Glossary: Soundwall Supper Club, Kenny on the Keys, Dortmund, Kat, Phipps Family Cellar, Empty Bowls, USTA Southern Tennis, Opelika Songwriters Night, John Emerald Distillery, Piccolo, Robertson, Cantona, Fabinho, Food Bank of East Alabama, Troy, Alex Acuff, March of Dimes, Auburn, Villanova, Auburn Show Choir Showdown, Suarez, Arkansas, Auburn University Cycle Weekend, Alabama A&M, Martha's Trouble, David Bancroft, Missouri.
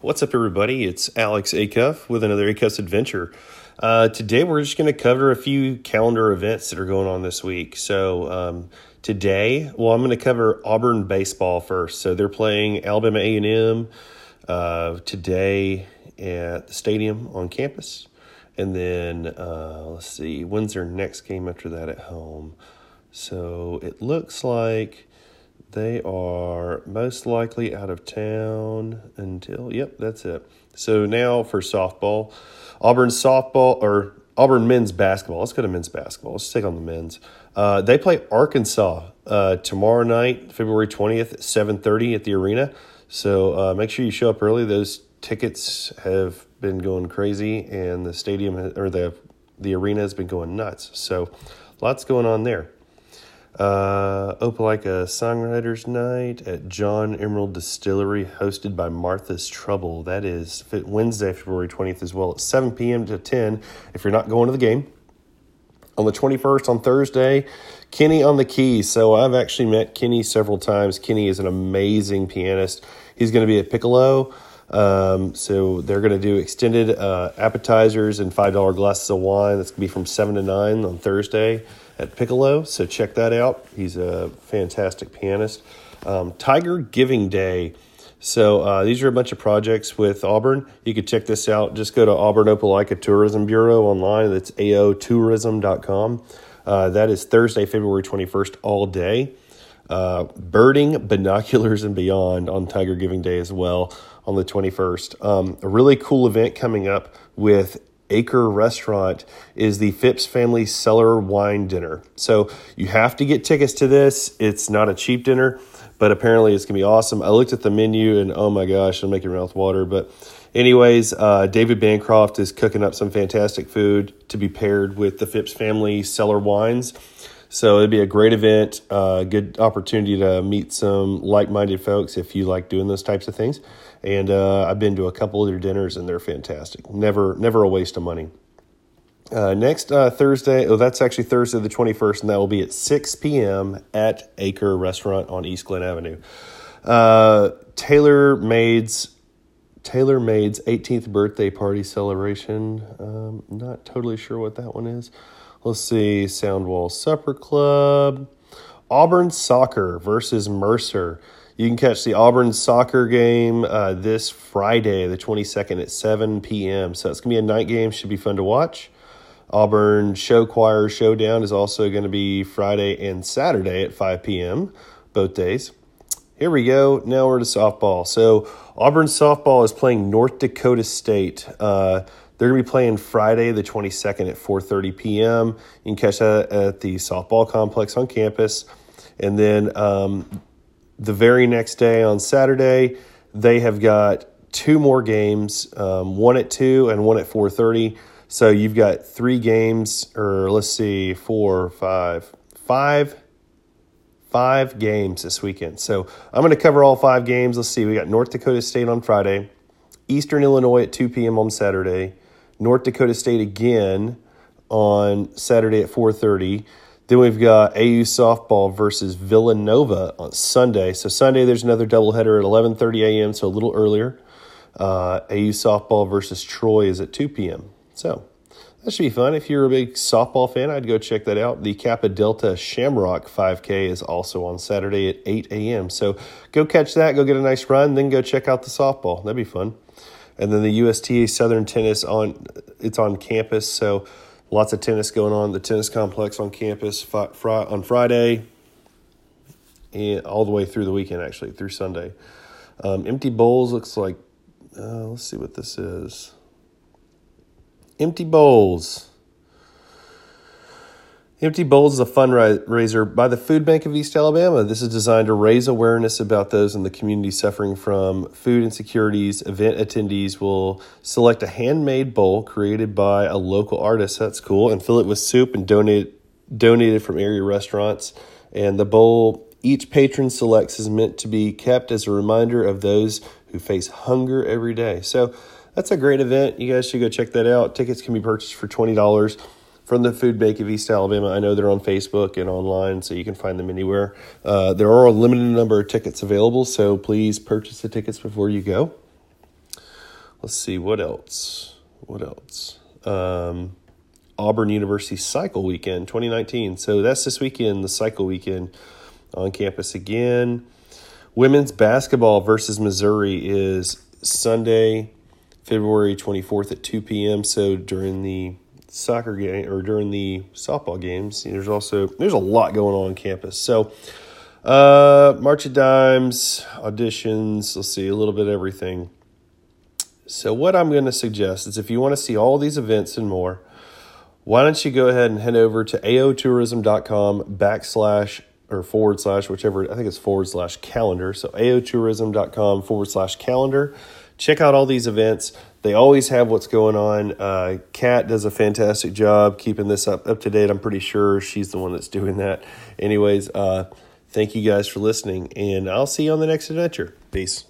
What's up, everybody? It's Alex Acuff with another Acuff's Adventure. Today, we're just going to cover a few calendar events that are going on this week. So today, I'm going to cover Auburn baseball first. So they're playing Alabama A&M today at the stadium on campus. And then, let's see, when's their next game after that at home? So it looks like they are most likely out of town until, that's it. So now for softball. Auburn men's basketball. Let's go to men's basketball. Let's take on the men's. They play Arkansas tomorrow night, February 20th, at 7:30 at the arena. So make sure you show up early. Those tickets have been going crazy, and the stadium or the arena has been going nuts. So lots going on there. Opelika Songwriters Night at John Emerald Distillery, hosted by Martha's Trouble. That is Wednesday, February 20th as well, at 7 p.m. to 10 if you're not going to the game. On the 21st, on Thursday, Kenny on the Keys. So I've actually met Kenny several times. Kenny is an amazing pianist. He's going to be at Piccolo. So they're going to do extended appetizers and $5 glasses of wine. That's going to be from 7 to 9 on Thursday at Piccolo, so check that out. He's a fantastic pianist. Tiger Giving Day. So these are a bunch of projects with Auburn. You can check this out. Just go to Auburn Opelika Tourism Bureau online. That's aotourism.com. That is Thursday, February 21st, all day. Birding, binoculars, and beyond on Tiger Giving Day as well on the 21st. A really cool event coming up with Acre restaurant is the Phipps Family Cellar wine dinner. So you have to get tickets to this. It's not a cheap dinner, but apparently it's gonna be awesome. I looked at the menu and oh my gosh, it'll make your mouth water. But anyways, David Bancroft is cooking up some fantastic food to be paired with the Phipps Family Cellar wines. So it'd be a great event, good opportunity to meet some like-minded folks if you like doing those types of things. And I've been to a couple of their dinners, and they're fantastic. Never a waste of money. Next Thursday, that's actually Thursday the 21st, and that will be at 6 p.m. at Acre Restaurant on East Glen Avenue. Taylor Maid's 18th birthday party celebration. Not totally sure what that one is. Let's see, Soundwall Supper Club. Auburn Soccer versus Mercer. You can catch the Auburn soccer game this Friday, the 22nd at 7 p.m. So it's going to be a night game. Should be fun to watch. Auburn Show Choir Showdown is also going to be Friday and Saturday at 5 p.m. both days. Here we go. Now we're to softball. So Auburn softball is playing North Dakota State. They're going to be playing Friday the 22nd at 4:30 p.m. You can catch that at the softball complex on campus. And then the very next day on Saturday, they have got two more games, one at 2 and one at 4:30. So you've got three games, or let's see, five games this weekend. So I'm going to cover all five games. Let's see, we got North Dakota State on Friday, Eastern Illinois at 2 p.m. on Saturday, North Dakota State again on Saturday at 4:30. Then we've got AU softball versus Villanova on Sunday. So Sunday there's another doubleheader at 11:30 a.m., so a little earlier. AU softball versus Troy is at 2 p.m. So that should be fun. If you're a big softball fan, I'd go check that out. The Kappa Delta Shamrock 5K is also on Saturday at 8 a.m. So go catch that, go get a nice run, then go check out the softball. That'd be fun. And then the USTA Southern Tennis, it's on campus, so lots of tennis going on, the tennis complex on campus on Friday and all the way through the weekend, actually, through Sunday. Empty Bowls looks like, let's see what this is. Empty Bowls is a fundraiser by the Food Bank of East Alabama. This is designed to raise awareness about those in the community suffering from food insecurities. Event attendees will select a handmade bowl created by a local artist. That's cool. And fill it with soup and donated from area restaurants. And the bowl each patron selects is meant to be kept as a reminder of those who face hunger every day. So that's a great event. You guys should go check that out. Tickets can be purchased for $20. From the Food Bank of East Alabama. I know they're on Facebook and online, so you can find them anywhere. There are a limited number of tickets available, so please purchase the tickets before you go. Let's see, what else? Auburn University Cycle Weekend 2019. So that's this weekend, the Cycle Weekend on campus again. Women's basketball versus Missouri is Sunday, February 24th at 2 p.m. So during the soccer game or during the softball games, there's a lot going on campus. So March of Dimes, auditions, let's see, a little bit of everything. So what I'm going to suggest is if you want to see all these events and more, why don't you go ahead and head over to aotourism.com /or/, whichever, I think it's /calendar. So aotourism.com /calendar. Check out all these events. They always have what's going on. Kat does a fantastic job keeping this up to date. I'm pretty sure she's the one that's doing that. Anyways, thank you guys for listening, and I'll see you on the next adventure. Peace.